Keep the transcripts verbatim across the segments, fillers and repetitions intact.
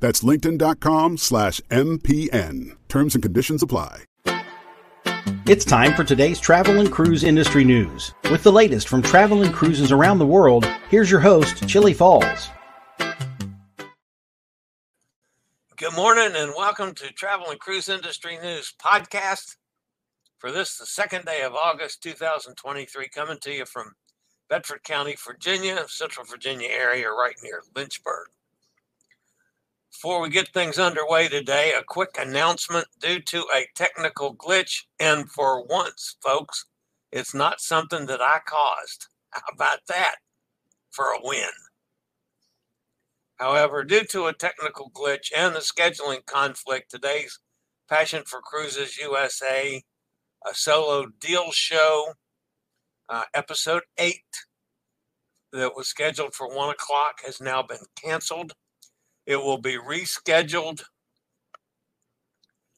That's linkedin.com slash MPN. Terms and conditions apply. It's time for today's travel and cruise industry news. With the latest from travel and cruises around the world, here's your host, Chili Falls. Good morning and welcome to Travel and Cruise Industry News podcast. For this, the second day of August two thousand twenty-three, coming to you from Bedford County, Virginia, Central Virginia area, right near Lynchburg. Before we get things underway today, a quick announcement due to a technical glitch. And for once, folks, it's not something that I caused. How about that for a win? However, due to a technical glitch and a scheduling conflict, today's Passion for Cruises U S A, a solo deal show, uh, episode eight that was scheduled for one o'clock has now been canceled. It will be rescheduled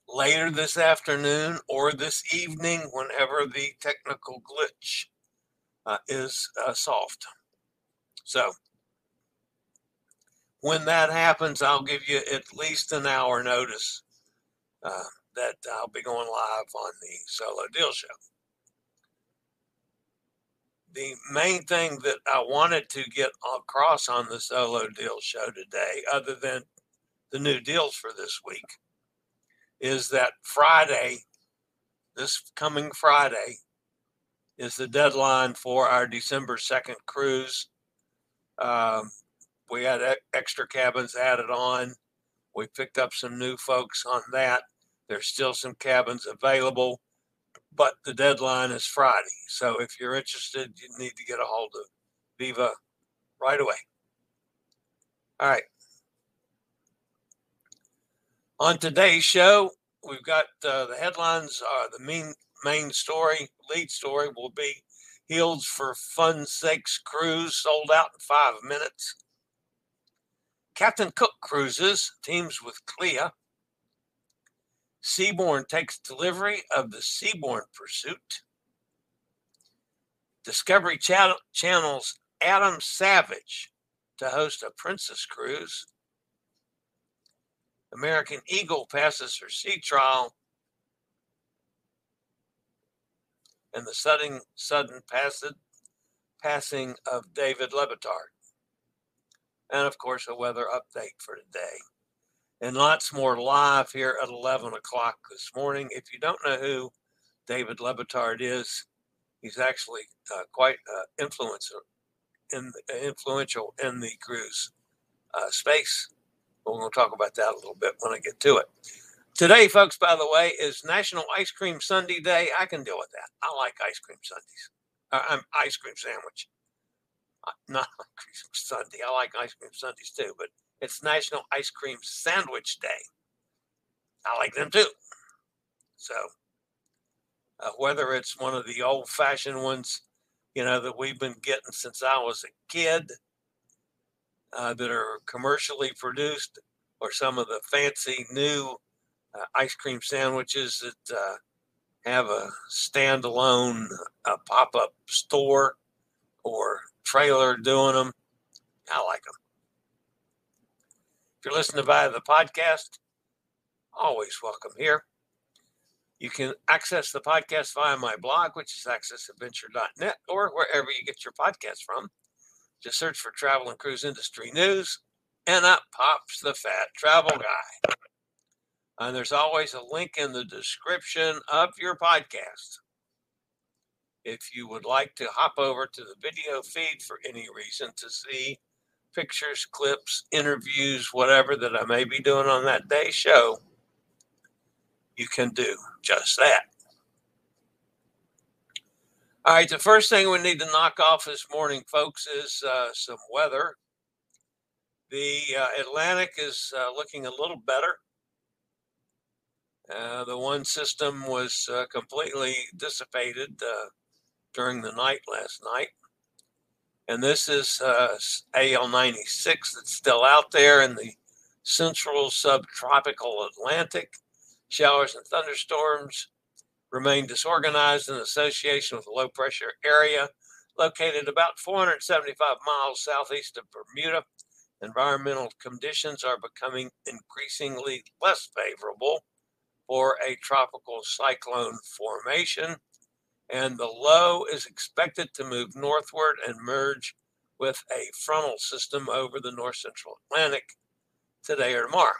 later this afternoon or this evening whenever the technical glitch uh, is uh, solved. So when that happens, I'll give you at least an hour notice uh, that I'll be going live on the Solo Deal Show. The main thing that I wanted to get across on the Solo Deal Show today, other than the new deals for this week, is that Friday, this coming Friday, is the deadline for our December second cruise. Um, we had e- extra cabins added on. We picked up some new folks on that. There's still some cabins available, but the deadline is Friday. So if you're interested, you need to get a hold of Viva right away. All right. On today's show, we've got uh, the headlines. Uh, the main, main story, lead story will be Heald's For Fun's Sake Cruise sold out in five minutes. Captain Cook Cruises teams with C L I A. Seabourn takes delivery of the Seabourn Pursuit. Discovery Channel's Adam Savage to host a Princess Cruise. American Eagle passes her sea trial. And the sudden, sudden passed, passing of David Le Batard. And, of course, a weather update for today. And lots more live here at eleven o'clock this morning. If you don't know who David Le Batard is, he's actually uh, quite uh, influencer, in, influential in the cruise uh, space. But we're going to talk about that a little bit when I get to it. Today, folks, by the way, is National Ice Cream Sundae Day. I can deal with that. I like ice cream sundaes. Uh, I'm ice cream sandwich. Not ice cream sundae. I like ice cream sundaes too, but it's National Ice Cream Sandwich Day. I like them too. So uh, whether it's one of the old-fashioned ones, you know, that we've been getting since I was a kid, uh, that are commercially produced, or some of the fancy new uh, ice cream sandwiches that uh, have a standalone uh, pop-up store or trailer doing them, I like them. If you're listening via the podcast, always welcome here. You can access the podcast via my blog, which is access adventure dot net, or wherever you get your podcast from. Just search for Travel and Cruise Industry News, and up pops the fat travel guy. And there's always a link in the description of your podcast. If you would like to hop over to the video feed for any reason to see pictures, clips, interviews, whatever that I may be doing on that day's show, you can do just that. All right, the first thing we need to knock off this morning, folks, is uh, some weather. The uh, Atlantic is uh, looking a little better. Uh, the one system was uh, completely dissipated uh, during the night last night. And this is uh, A L ninety-six that's still out there in the central subtropical Atlantic. Showers and thunderstorms remain disorganized in association with a low pressure area located about four hundred seventy-five miles southeast of Bermuda. Environmental conditions are becoming increasingly less favorable for a tropical cyclone formation, and the low is expected to move northward and merge with a frontal system over the north central Atlantic today or tomorrow.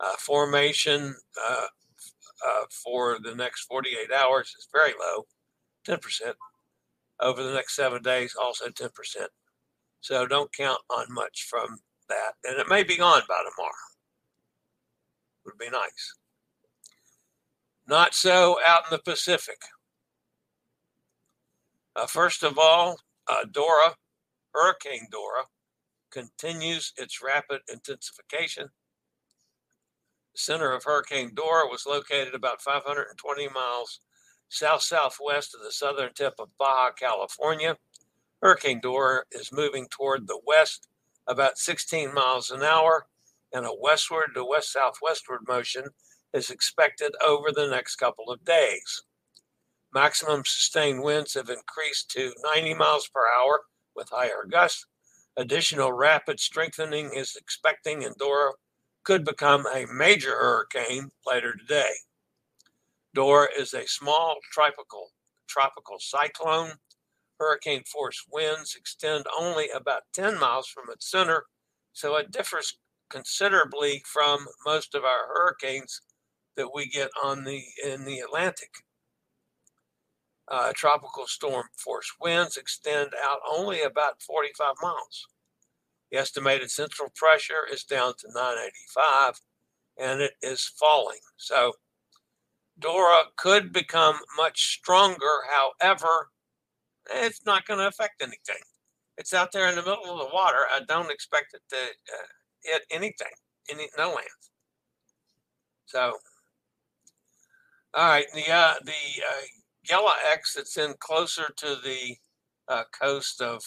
Uh, formation uh, uh, for the next forty-eight hours is very low, ten percent. Over the next seven days, also ten percent. So don't count on much from that. And it may be gone by tomorrow. Would be nice. Not so out in the Pacific. Uh, first of all, uh, Dora, Hurricane Dora, continues its rapid intensification. The center of Hurricane Dora was located about five hundred twenty miles south-southwest of the southern tip of Baja California. Hurricane Dora is moving toward the west about sixteen miles an hour, and a westward to west-southwestward motion is expected over the next couple of days. Maximum sustained winds have increased to ninety miles per hour with higher gusts. Additional rapid strengthening is expected, and Dora could become a major hurricane later today. Dora is a small tropical, tropical cyclone. Hurricane force winds extend only about ten miles from its center, so it differs considerably from most of our hurricanes that we get on the in the Atlantic. Uh, tropical storm force winds extend out only about forty-five miles. The estimated central pressure is down to nine eighty-five, and it is falling. So Dora could become much stronger. However, it's not going to affect anything. It's out there in the middle of the water. I don't expect it to uh, hit anything, any no land. So, all right, the uh, the uh, yellow X that's in closer to the uh, coast of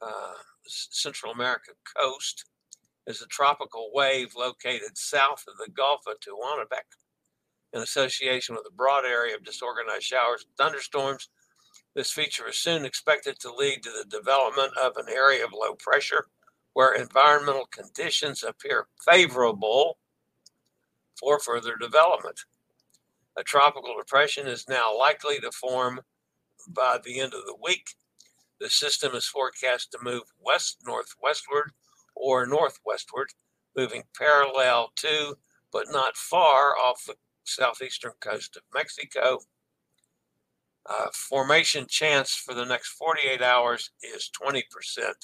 uh, Central America coast is a tropical wave located south of the Gulf of Tehuantepec in association with a broad area of disorganized showers and thunderstorms. This feature is soon expected to lead to the development of an area of low pressure where environmental conditions appear favorable for further development. A tropical depression is now likely to form by the end of the week. The system is forecast to move west-northwestward or northwestward, moving parallel to, but not far off the southeastern coast of Mexico. Uh, formation chance for the next forty-eight hours is twenty percent.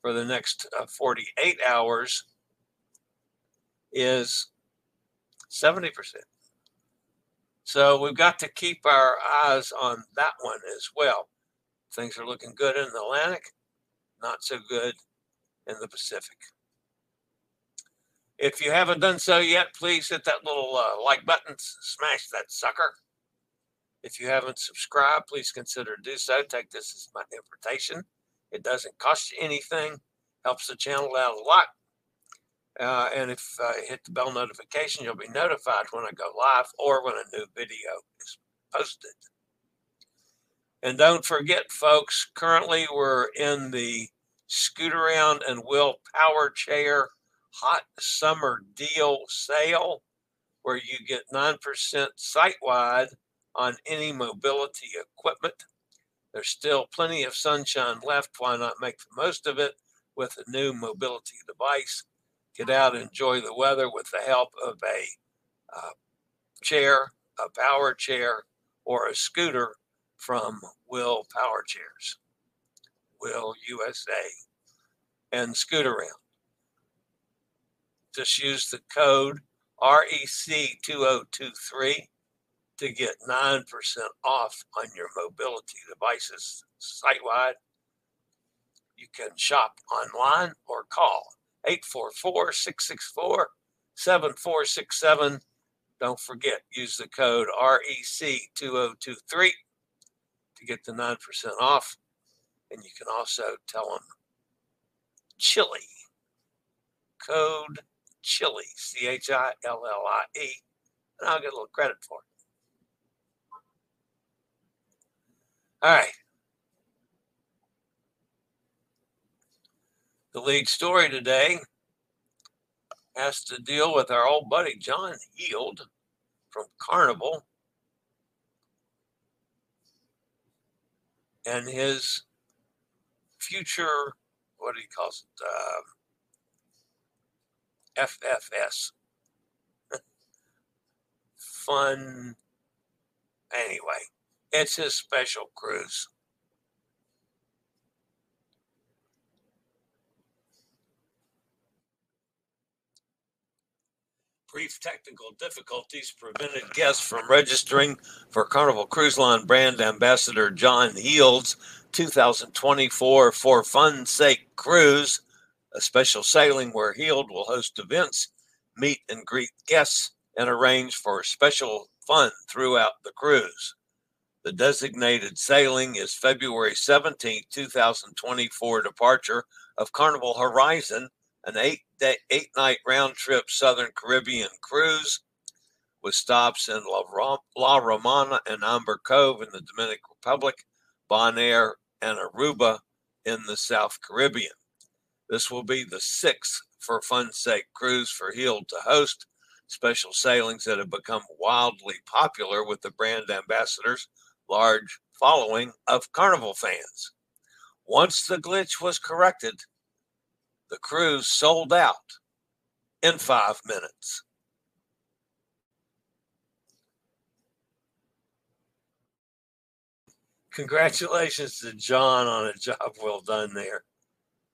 For the next uh, forty-eight hours is seventy percent. So we've got to keep our eyes on that one as well. Things are looking good in the Atlantic, not so good in the Pacific. If you haven't done so yet, please hit that little uh, like button, smash that sucker. If you haven't subscribed, please consider do so. Take this as my invitation. It doesn't cost you anything. Helps the channel out a lot. Uh, and if uh, you hit the bell notification, you'll be notified when I go live or when a new video is posted. And don't forget, folks, currently we're in the Scootaround and Will Power Chair Hot Summer Deal Sale, where you get nine percent site-wide on any mobility equipment. There's still plenty of sunshine left. Why not make the most of it with a new mobility device? get out and enjoy the weather with the help of a uh, chair, a power chair, or a scooter from Will Power Chairs, Will U S A, and Scootaround. Just use the code R E C two oh two three to get nine percent off on your mobility devices site-wide. You can shop online or call eight four four, six six four, seven four six seven. Don't forget, use the code R E C two oh two three to get the nine percent off. And you can also tell them Chili, code Chili, C H I L L I E, and I'll get a little credit for it. All right. The lead story today has to deal with our old buddy John Heald from Carnival and his future, what do he call it, uh, F F S. Fun. Anyway, it's his special cruise. Brief technical difficulties prevented guests from registering for Carnival Cruise Line brand ambassador John Heald's twenty twenty-four For Fun's Sake Cruise, a special sailing where Heald will host events, meet and greet guests, and arrange for special fun throughout the cruise. The designated sailing is February seventeenth, twenty twenty-four departure of Carnival Horizon, an eight-day, eight-night round-trip Southern Caribbean cruise with stops in La, La Romana and Amber Cove in the Dominican Republic, Bonaire, and Aruba in the South Caribbean. This will be the sixth For Fun's Sake cruise for Heald to host, special sailings that have become wildly popular with the brand ambassador's large following of Carnival fans. Once the glitch was corrected, the cruise sold out in five minutes. Congratulations to John on a job well done there.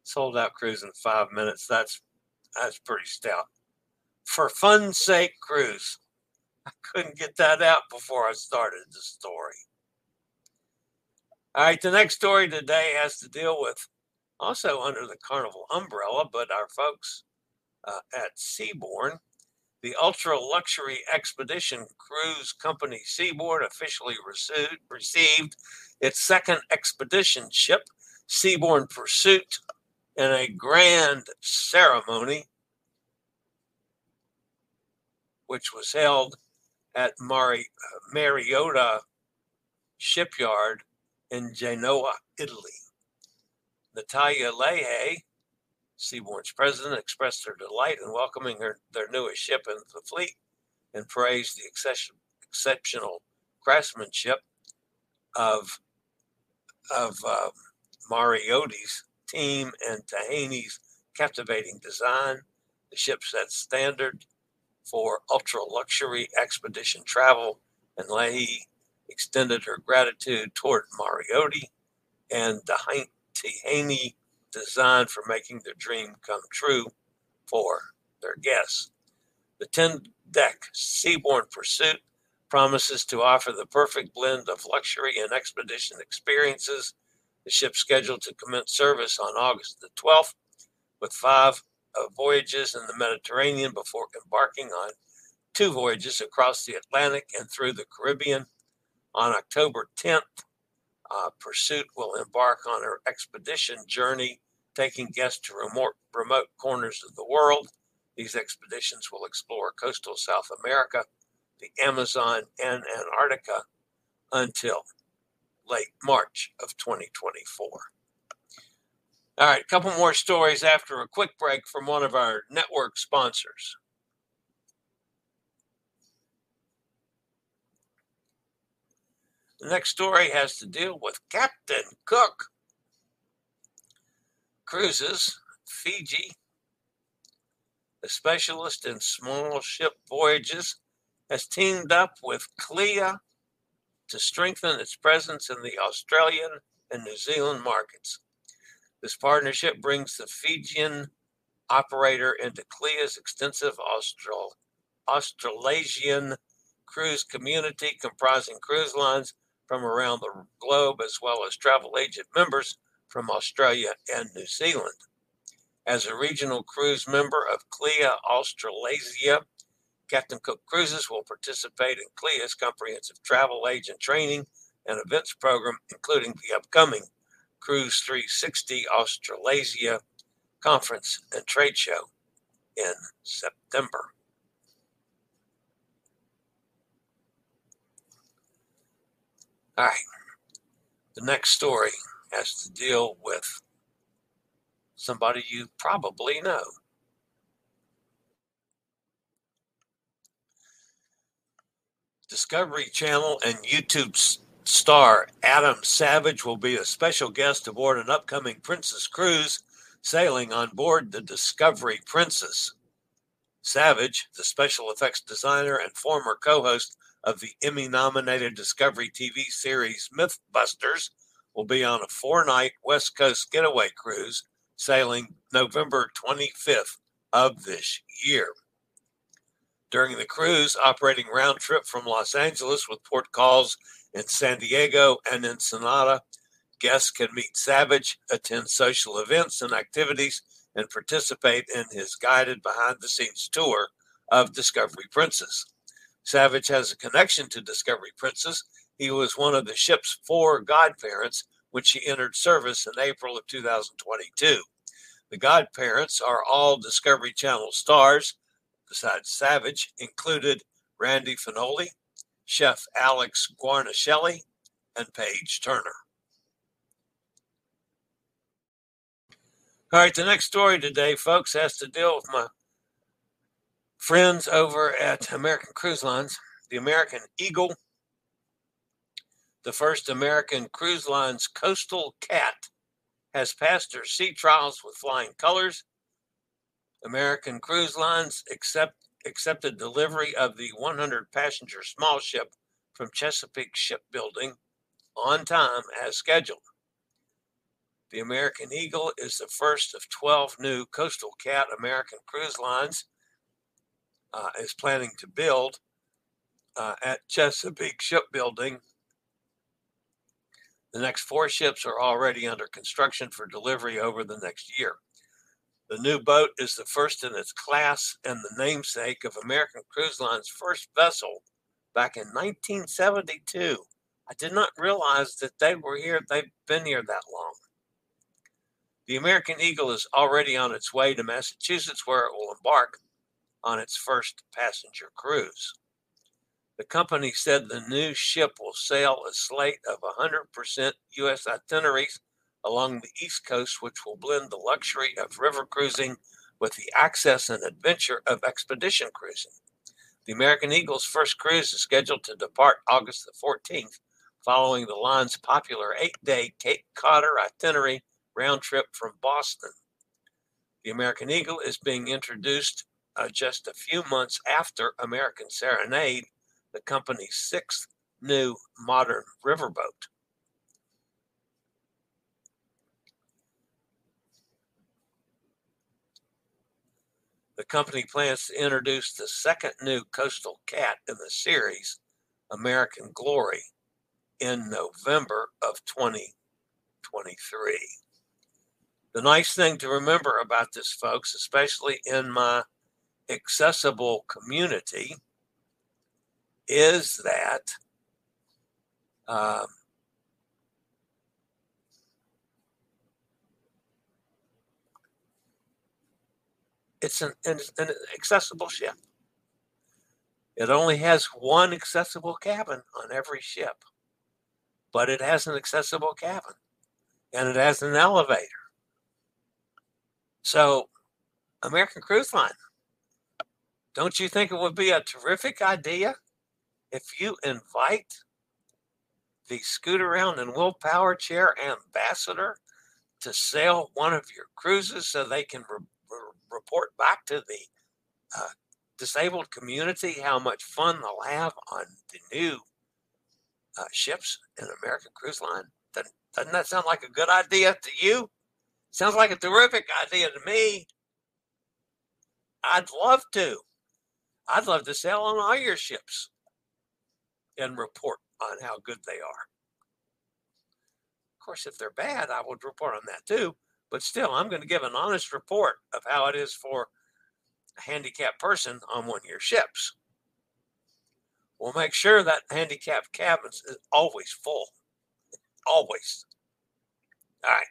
Sold out cruise in five minutes. That's that's pretty stout. For Fun's Sake Cruise. I couldn't get that out before I started the story. All right, the next story today has to deal with also under the Carnival umbrella, but our folks uh, at Seabourn, the ultra-luxury expedition cruise company Seabourn officially received, received its second expedition ship, Seabourn Pursuit, in a grand ceremony, which was held at Mari- Mariotti Shipyard in Genoa, Italy. Natalia Leahy, Seabourn's president, expressed her delight in welcoming her, their newest ship into the fleet and praised the exception, exceptional craftsmanship of, of um, Mariotti's team and Tahini's captivating design. The ship sets standard for ultra-luxury expedition travel, and Leahy extended her gratitude toward Mariotti and Tahini. Tahini designed for making the dream come true for their guests. The ten-deck Seabourn Pursuit promises to offer the perfect blend of luxury and expedition experiences. The ship's scheduled to commence service on August the twelfth with five uh, voyages in the Mediterranean before embarking on two voyages across the Atlantic and through the Caribbean. On October tenth, Uh, Pursuit will embark on her expedition journey, taking guests to remote, remote corners of the world. These expeditions will explore coastal South America, the Amazon, and Antarctica until late March of twenty twenty-four. All right, a couple more stories after a quick break from one of our network sponsors. The next story has to deal with Captain Cook Cruises, Fiji, a specialist in small ship voyages, has teamed up with C L I A to strengthen its presence in the Australian and New Zealand markets. This partnership brings the Fijian operator into C L I A's extensive Austral- Australasian cruise community, comprising cruise lines from around the globe, as well as travel agent members from Australia and New Zealand. As a regional cruise member of C L I A Australasia, Captain Cook Cruises will participate in C L I A's comprehensive travel agent training and events program, including the upcoming Cruise three sixty Australasia Conference and Trade Show in September. All right, the next story has to deal with somebody you probably know. Discovery Channel and YouTube star Adam Savage will be a special guest aboard an upcoming Princess cruise sailing on board the Discovery Princess. Savage, the special effects designer and former co-host of the Emmy-nominated Discovery T V series Mythbusters, will be on a four-night West Coast getaway cruise sailing November twenty-fifth of this year. During the cruise, operating round trip from Los Angeles with port calls in San Diego and Ensenada, guests can meet Savage, attend social events and activities, and participate in his guided behind-the-scenes tour of Discovery Princess. Savage has a connection to Discovery Princess. He was one of the ship's four godparents when she entered service in April of two thousand twenty-two. The godparents are all Discovery Channel stars, besides Savage, included Randy Finoli, Chef Alex Guarnaschelli, and Paige Turner. All right, the next story today, folks, has to deal with my friends over at American Cruise Lines. The American Eagle, the first American Cruise Lines Coastal Cat, has passed her sea trials with flying colors. American Cruise Lines accept, accepted delivery of the one hundred passenger small ship from Chesapeake Shipbuilding on time as scheduled. The American Eagle is the first of twelve new Coastal Cat American Cruise Lines Uh, is planning to build uh, at Chesapeake Shipbuilding. The next four ships are already under construction for delivery over the next year. The new boat is the first in its class and the namesake of American Cruise Line's first vessel back in nineteen seventy-two. I did not realize that they were here. They've been here that long. The American Eagle is already on its way to Massachusetts, where it will embark on its first passenger cruise. The company said the new ship will sail a slate of one hundred percent U S itineraries along the East Coast, which will blend the luxury of river cruising with the access and adventure of expedition cruising. The American Eagle's first cruise is scheduled to depart August the fourteenth, following the line's popular eight-day Cape Codder itinerary round trip from Boston. The American Eagle is being introduced Uh, just a few months after American Serenade, the company's sixth new modern riverboat. The company plans to introduce the second new Coastal Cat in the series, American Glory, in November of twenty twenty-three. The nice thing to remember about this, folks, especially in my accessible community, is that um, it's an, an, an accessible ship. It only has one accessible cabin on every ship, but it has an accessible cabin and it has an elevator. So, American Cruise Line, don't you think it would be a terrific idea if you invite the Scootaround and Will Power Chair ambassador to sail one of your cruises so they can re- re- report back to the uh, disabled community, how much fun they'll have on the new uh, ships in American Cruise Line. Doesn't, doesn't that sound like a good idea to you? Sounds like a terrific idea to me. I'd love to. I'd love to sail on all your ships and report on how good they are. Of course, if they're bad, I would report on that too. But still, I'm going to give an honest report of how it is for a handicapped person on one of your ships. We'll make sure that handicapped cabins is always full. Always. All right.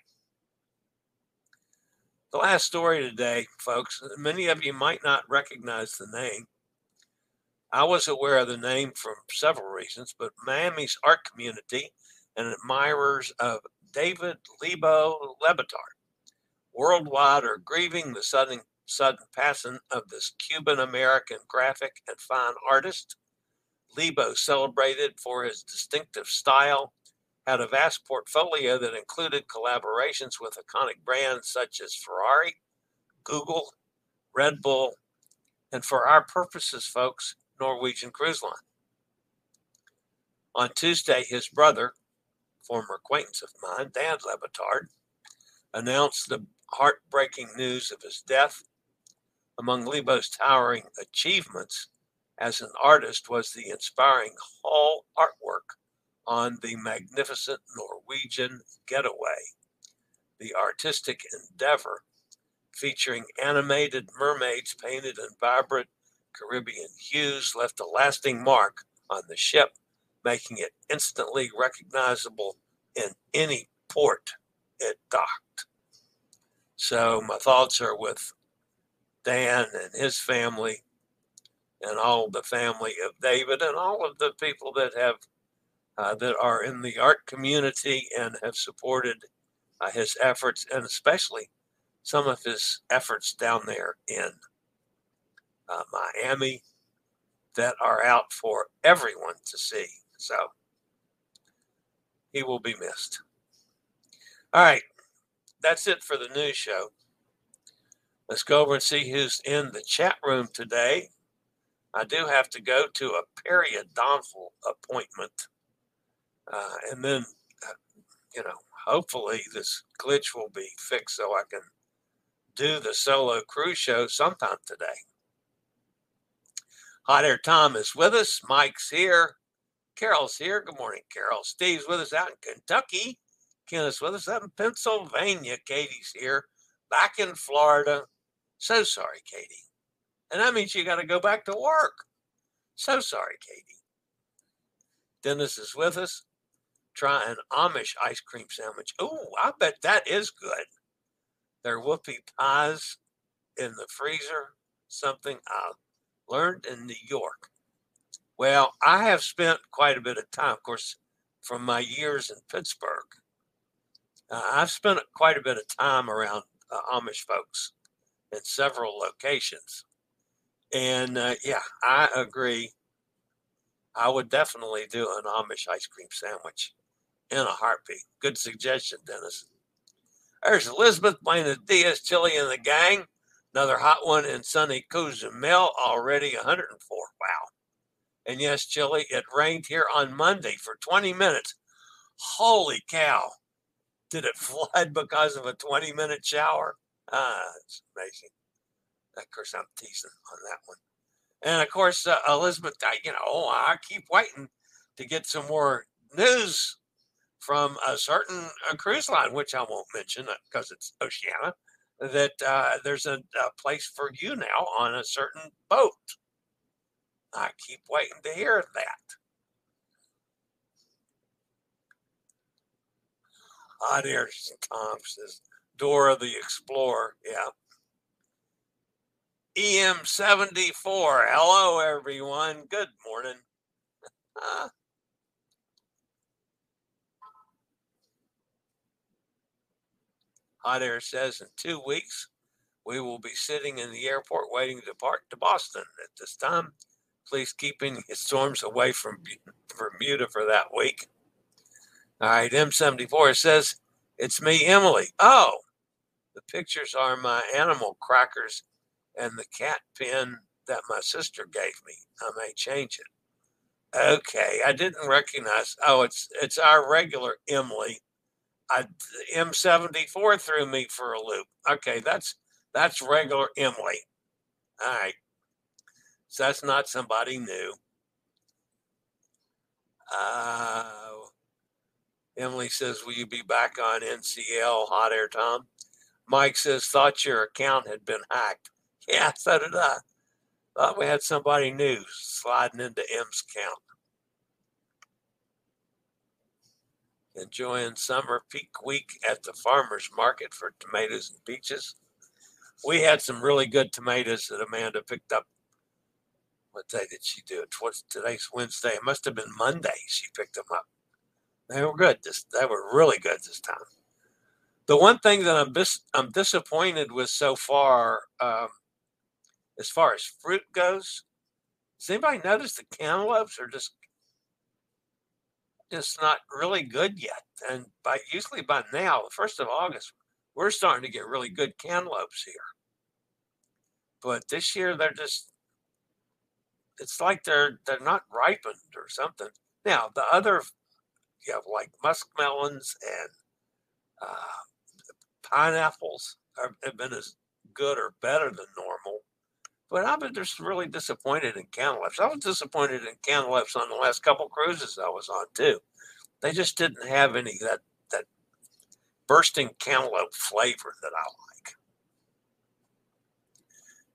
The last story today, folks, many of you might not recognize the name. I was aware of the name for several reasons, but Miami's art community and admirers of David Le Batard worldwide are grieving the sudden, sudden passing of this Cuban-American graphic and fine artist. Lebo, celebrated for his distinctive style, had a vast portfolio that included collaborations with iconic brands such as Ferrari, Google, Red Bull, and for our purposes, folks, Norwegian Cruise Line. On Tuesday, his brother, former acquaintance of mine, Dan Le Batard, announced the heartbreaking news of his death. Among Lebo's towering achievements as an artist was the inspiring Hall artwork on the magnificent Norwegian Getaway, the artistic endeavor featuring animated mermaids painted in vibrant Caribbean hues left a lasting mark on the ship, making it instantly recognizable in any port it docked. So my thoughts are with Dan and his family and all the family of David and all of the people that have Uh, that are in the art community and have supported uh, his efforts, and especially some of his efforts down there in uh, Miami that are out for everyone to see. So he will be missed. All right, that's it for the news show. Let's go over and see who's in the chat room today. I do have to go to a periodontal appointment. Uh, and then, uh, you know, hopefully this glitch will be fixed so I can do the solo cruise show sometime today. Hot Air Tom is with us. Mike's here. Carol's here. Good morning, Carol. Steve's with us out in Kentucky. Ken is with us out in Pennsylvania. Katie's here. Back in Florida. So sorry, Katie. And that means you got to go back to work. So sorry, Katie. Dennis is with us. Try an Amish ice cream sandwich. Oh, I bet that is good. There will be pies in the freezer, something I learned in New York. Well, I have spent quite a bit of time, of course, from my years in Pittsburgh. Uh, I've spent quite a bit of time around uh, Amish folks in several locations. And, uh, yeah, I agree. I would definitely do an Amish ice cream sandwich in a heartbeat. Good suggestion, Dennis. There's Elizabeth, Blaine, Diaz, Chili, and the gang. Another hot one in sunny Cozumel, already one hundred four. Wow. And yes, Chili, it rained here on Monday for twenty minutes. Holy cow. Did it flood because of a twenty-minute shower? Ah, it's amazing. Of course, I'm teasing on that one. And, of course, uh, Elizabeth, I, you know, I keep waiting to get some more news from a certain uh, cruise line, which I won't mention because it's Oceana, that uh, there's a, a place for you now on a certain boat. I keep waiting to hear that. Hot Air Tom says, Dora the Explorer, yeah. E M seventy-four. Hello, everyone. Good morning. Uh, Hot Air says in two weeks, we will be sitting in the airport waiting to depart to Boston. At this time, please keep any storms away from Bermuda for that week. All right, M seventy-four says, it's me, Emily. Oh, the pictures are my animal crackers and the cat pen that my sister gave me. I may change it. Okay, I didn't recognize. Oh, it's it's our regular Emily. I M seventy-four threw me for a loop. Okay, that's that's regular Emily. All right. So that's not somebody new. Uh, Emily says, will you be back on N C L Hot Air Tom? Mike says, thought your account had been hacked. Yeah, so did I. Thought we had somebody new sliding into M's account. Enjoying summer peak week at the farmer's market for tomatoes and peaches. We had some really good tomatoes that Amanda picked up. What day did she do it? Today's Wednesday. It must have been Monday she picked them up. They were good. This, they were really good this time. The one thing that I'm, bis- I'm disappointed with so far, um, as far as fruit goes, does anybody notice the cantaloupes are just just not really good yet? And by usually by now, the first of August, we're starting to get really good cantaloupes here. But this year, they're just, it's like they're they're not ripened or something. Now, the other, you have like muskmelons and uh, pineapples are, have been as good or better than normal. But I've been just really disappointed in cantaloupes. I was disappointed in cantaloupes on the last couple cruises I was on, too. They just didn't have any that that bursting cantaloupe flavor that I like.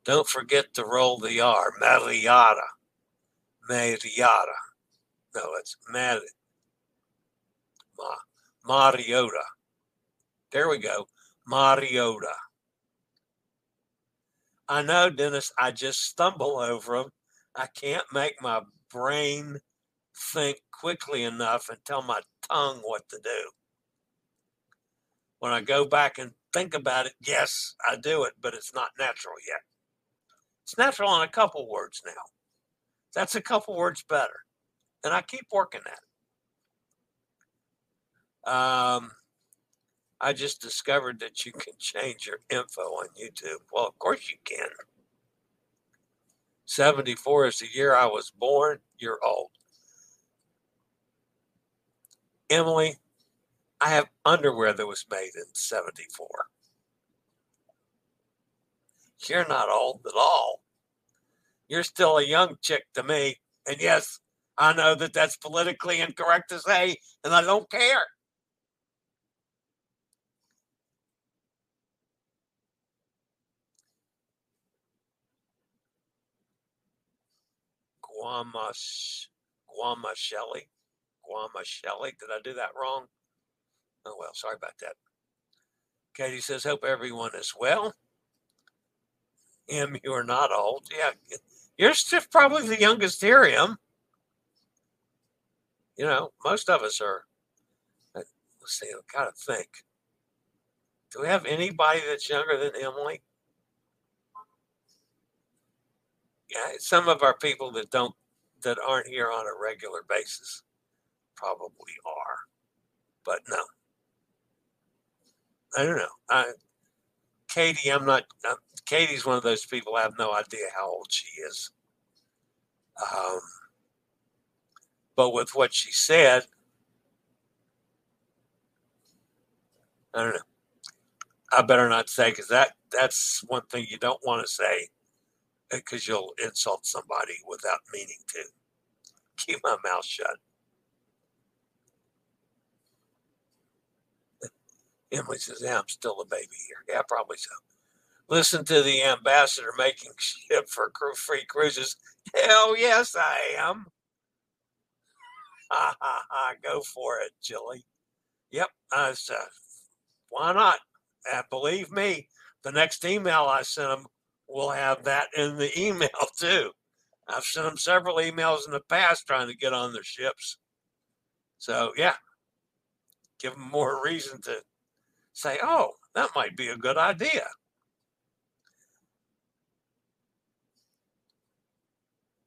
Don't forget to roll the R. Mariara. Mariara. No, it's Mar- Ma- Mariota. There we go. Mariota. I know, Dennis, I just stumble over them. I can't make my brain think quickly enough and tell my tongue what to do. When I go back and think about it, yes, I do it, but it's not natural yet. It's natural on a couple words now. That's a couple words better. And I keep working at it. Um, I just discovered that you can change your info on YouTube. Well, of course you can. seventy-four is the year I was born. You're old. Emily, I have underwear that was made in seventy-four. You're not old at all. You're still a young chick to me. And yes, I know that that's politically incorrect to say, and I don't care. Guarnaschelli, Guarnaschelli. Did I do that wrong? Oh, well, sorry about that. Katie says, hope everyone is well. Em, you are not old. Yeah, you're still probably the youngest here, Em. You know, most of us are. Let's see, I've got to think. Do we have anybody that's younger than Emily? Yeah, some of our people that don't, that aren't here on a regular basis probably are, but no, I don't know. I, Katie, I'm not, uh, Katie's one of those people. I have no idea how old she is. Um, but with what she said, I don't know. I better not say, because that, that's one thing you don't want to say, because you'll insult somebody without meaning to. Keep my mouth shut. Emily says, yeah, I'm still a baby here. Yeah, probably so. Listen to the ambassador making ship for free cruises. Hell yes, I am. Ha, ha, ha. Go for it, Chili. Yep. I said, why not? And believe me, the next email I sent him, we'll have that in the email, too. I've sent them several emails in the past trying to get on their ships. So, yeah, give them more reason to say, oh, that might be a good idea.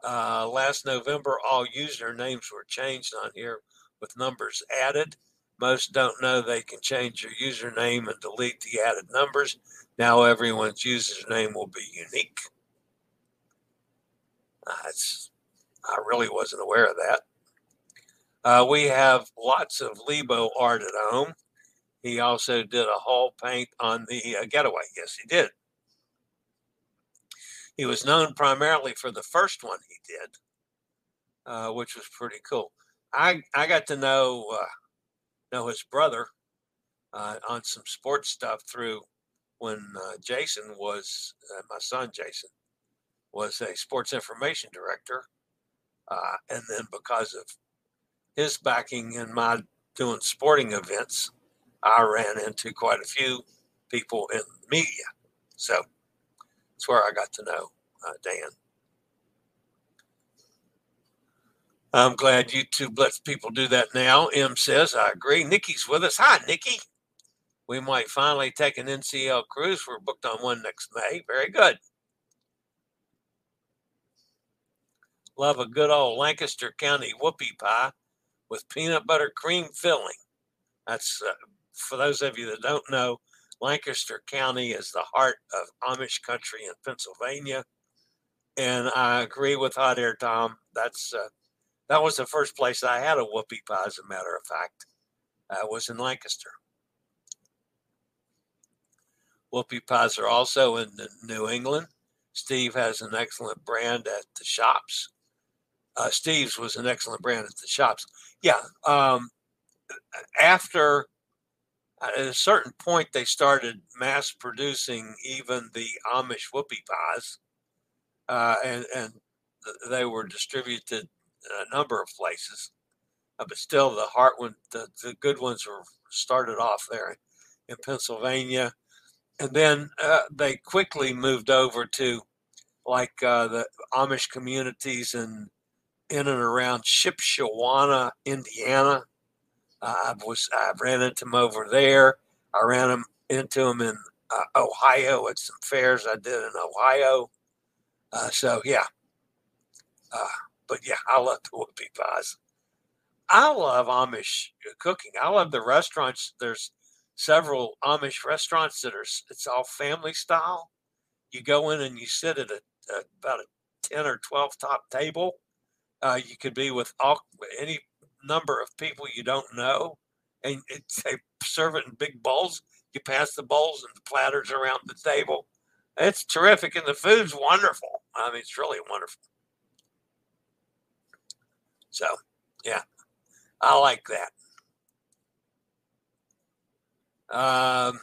Uh, last November, all usernames were changed on here with numbers added. Most don't know they can change your username and delete the added numbers. Now everyone's username will be unique. Uh, it's, I really wasn't aware of that. Uh, we have lots of Lebo art at home. He also did a hull paint on the uh, Getaway. Yes, he did. He was known primarily for the first one he did, uh, which was pretty cool. I, I got to know uh, know his brother uh, on some sports stuff through when uh, Jason was, uh, my son Jason, was a sports information director. Uh, and then because of his backing and my doing sporting events, I ran into quite a few people in the media. So that's where I got to know uh, Dan. I'm glad YouTube lets people do that now. M says, I agree. Nikki's with us. Hi, Nikki. We might finally take an N C L cruise. We're booked on one next May. Very good. Love a good old Lancaster County whoopie pie with peanut butter cream filling. That's, uh, for those of you that don't know, Lancaster County is the heart of Amish country in Pennsylvania. And I agree with Hot Air Tom. That's uh, that was the first place I had a whoopie pie, as a matter of fact. I was in Lancaster. Whoopie pies are also in New England. Steve has an excellent brand at the shops. Uh, Steve's was an excellent brand at the shops. Yeah. Um, after at a certain point, they started mass producing even the Amish whoopie pies, uh, and, and they were distributed in a number of places. Uh, but still, the heart one, the, the good ones were started off there in Pennsylvania. And then uh, they quickly moved over to like uh, the Amish communities in, in and around Shipshewana, Indiana. Uh, I was I ran into them over there. I ran them, into them in uh, Ohio at some fairs I did in Ohio. Uh, so, yeah. Uh, but, yeah, I love the whoopie pies. I love Amish cooking. I love the restaurants. There's several Amish restaurants that are, it's all family style. You go in and you sit at a, a, about a ten or twelve top table. Uh, you could be with all, any number of people you don't know. And it, they serve it in big bowls. You pass the bowls and the platters around the table. It's terrific. And the food's wonderful. I mean, it's really wonderful. So, yeah, I like that. Um,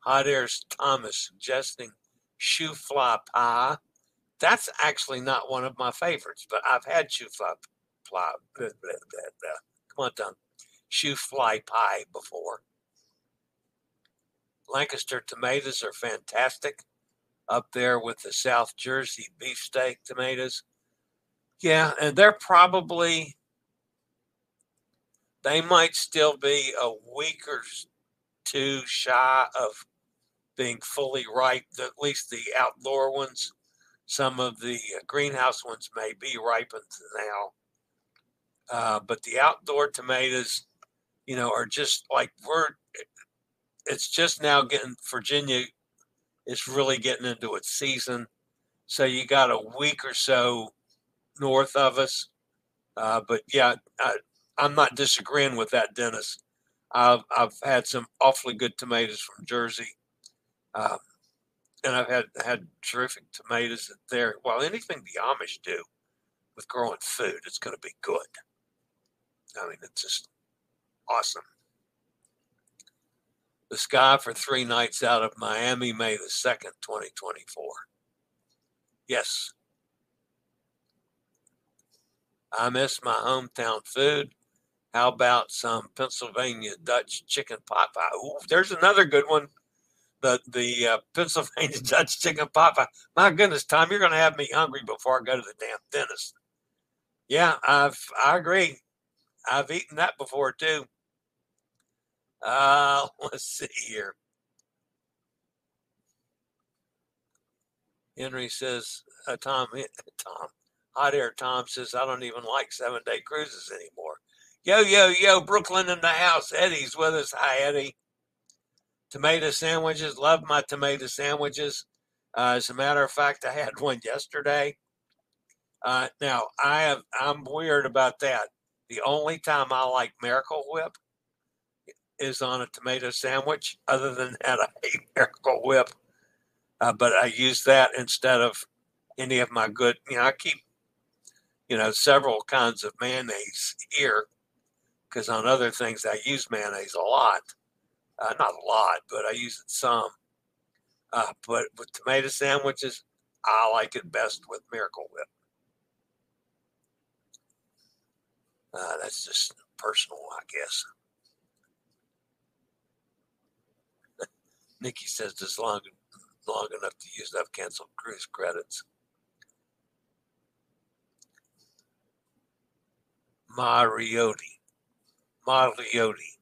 Hot Air's Thomas suggesting shoe fly pie. That's actually not one of my favorites, but I've had shoe fly pie. Blah, blah, blah, blah. Come on, Tom. Shoe fly pie before. Lancaster tomatoes are fantastic, up there with the South Jersey beefsteak tomatoes. Yeah, and they're probably. They might still be a week or two shy of being fully ripe, at least the outdoor ones. Some of the greenhouse ones may be ripened now. Uh, but the outdoor tomatoes, you know, are just like we're, it's just now getting, Virginia is really getting into its season. So you got a week or so north of us. Uh, but yeah, I, I'm not disagreeing with that, Dennis. I've, I've had some awfully good tomatoes from Jersey. Um, and I've had, had terrific tomatoes there. Well, anything the Amish do with growing food, it's going to be good. I mean, it's just awesome. The Sky for Three Nights Out of Miami, May the second, twenty twenty-four. Yes. I miss my hometown food. How about some Pennsylvania Dutch chicken pot pie? Ooh, there's another good one. The the uh, Pennsylvania Dutch chicken pot pie. My goodness, Tom, you're going to have me hungry before I go to the damn dentist. Yeah, I've I agree. I've eaten that before too. Uh, let's see here. Henry says, uh, Tom, Tom, Hot Air Tom says, I don't even like seven-day cruises anymore. Yo, yo, yo, Brooklyn in the house. Eddie's with us. Hi, Eddie. Tomato sandwiches. Love my tomato sandwiches. Uh, as a matter of fact, I had one yesterday. Uh, now, I have, I'm weird about that. The only time I like Miracle Whip is on a tomato sandwich. Other than that, I hate Miracle Whip. Uh, but I use that instead of any of my good, you know, I keep, you know, several kinds of mayonnaise here because on other things I use mayonnaise a lot. Uh, not a lot, but I use it some. Uh, but with tomato sandwiches, I like it best with Miracle Whip. Uh, that's just personal, I guess. Nikki says this long, long enough to use up canceled cruise credits. Mariotti. Mariotti.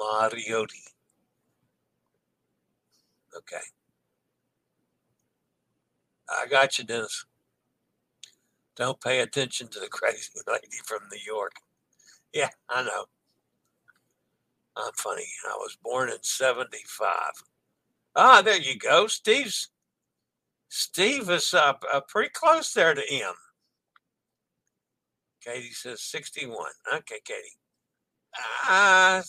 Mariotti. Okay. I got you, Dennis. Don't pay attention to the crazy lady from New York. Yeah, I know. I'm funny. I was born in seventy-five. Ah, there you go. Steve's Steve is uh, uh, pretty close there to him. Katie says sixty-one. Okay, Katie. I,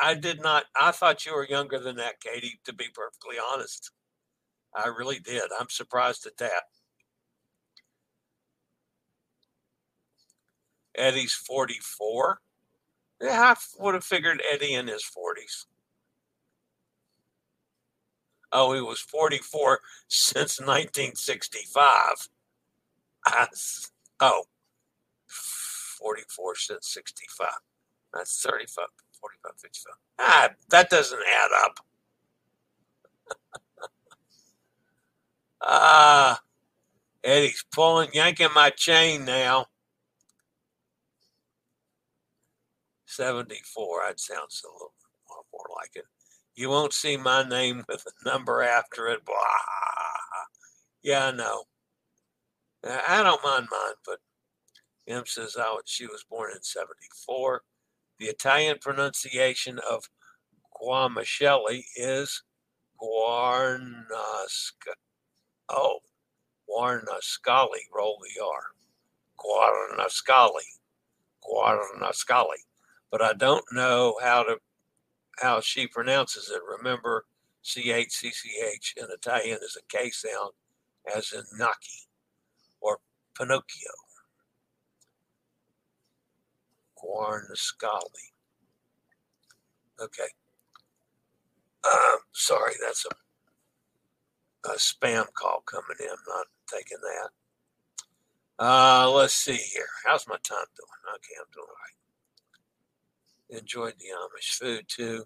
I did not. I thought you were younger than that, Katie, to be perfectly honest. I really did. I'm surprised at that. Eddie's forty-four. Yeah, I would have figured Eddie in his forties. Oh, he was forty-four since nineteen sixty-five. I, oh, forty-four since sixty-five. That's thirty-five, forty-five, fifty-five. Ah, that doesn't add up. Ah, Eddie's pulling, yanking my chain now. seventy-four, that sounds a little more like it. You won't see my name with a number after it. Blah. Yeah, I know. I don't mind mine, but Em says I would, she was born in seventy-four. The Italian pronunciation of Guarnaschelli is Guarnaschelli. Oh, Guarnaschelli, roll the R. Guarnaschelli, Guarnaschelli. But I don't know how to how she pronounces it. Remember, C H C C H in Italian is a K sound, as in Gnocchi or Pinocchio. Guarnaschelli. Okay. Uh, sorry, that's a... A spam call coming in. I'm not taking that. Uh, let's see here. How's my time doing? Okay, I'm doing all right. Enjoyed the Amish food, too.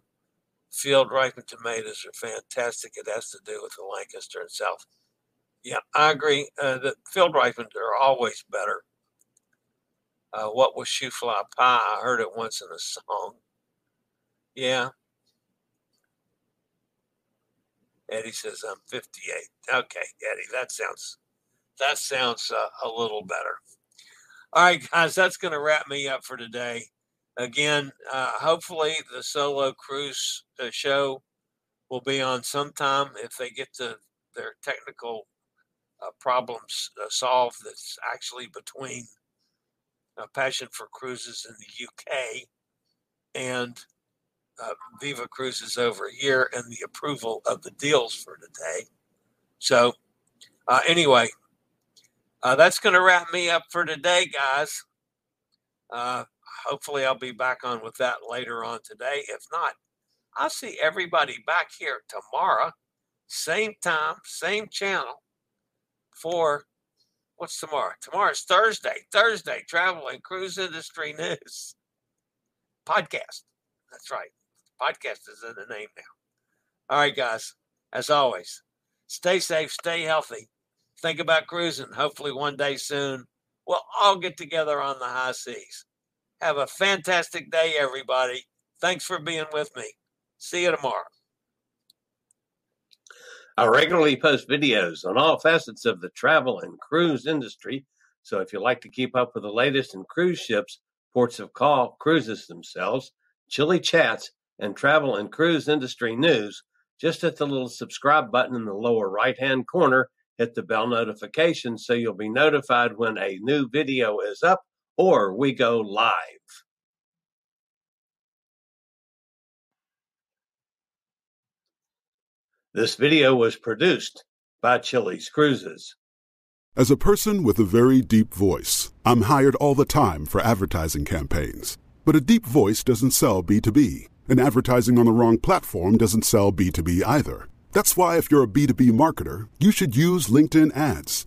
Field ripened tomatoes are fantastic. It has to do with the Lancaster and South. Yeah, I agree. Uh, the field ripened are always better. Uh, what was shoe fly pie? I heard it once in a song. Yeah. Eddie says I'm fifty-eight. Okay, Eddie, that sounds that sounds uh, a little better. All right, guys, that's going to wrap me up for today. Again, uh, hopefully the solo cruise show will be on sometime if they get to their technical uh, problems uh, solved. That's actually between uh, Passion for Cruises in the U K and Uh, Viva Cruises over here and the approval of the deals for today. So uh, anyway, uh, that's going to wrap me up for today, guys. Uh, hopefully I'll be back on with that later on today. If not, I'll see everybody back here tomorrow, same time, same channel for what's tomorrow? Tomorrow's Thursday, Thursday, Travel and Cruise Industry News Podcast. That's right. Podcast is in the name now. All right, guys. As always, stay safe, stay healthy. Think about cruising. Hopefully one day soon, we'll all get together on the high seas. Have a fantastic day, everybody. Thanks for being with me. See you tomorrow. I regularly post videos on all facets of the travel and cruise industry. So if you'd like to keep up with the latest in cruise ships, ports of call, cruises themselves, Chili Chats, and travel and cruise industry news, just hit the little subscribe button in the lower right-hand corner. Hit the bell notification so you'll be notified when a new video is up or we go live. This video was produced by Chili's Cruises. As a person with a very deep voice, I'm hired all the time for advertising campaigns. But a deep voice doesn't sell B two B, and advertising on the wrong platform doesn't sell B two B either. That's why if you're a B two B marketer, you should use LinkedIn ads.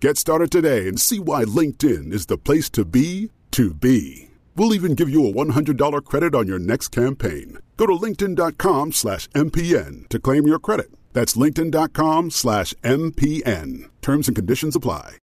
Get started today and see why LinkedIn is the place to be to be. We'll even give you a one hundred dollars credit on your next campaign. Go to linkedin.com slash MPN to claim your credit. That's linkedin.com slash MPN. Terms and conditions apply.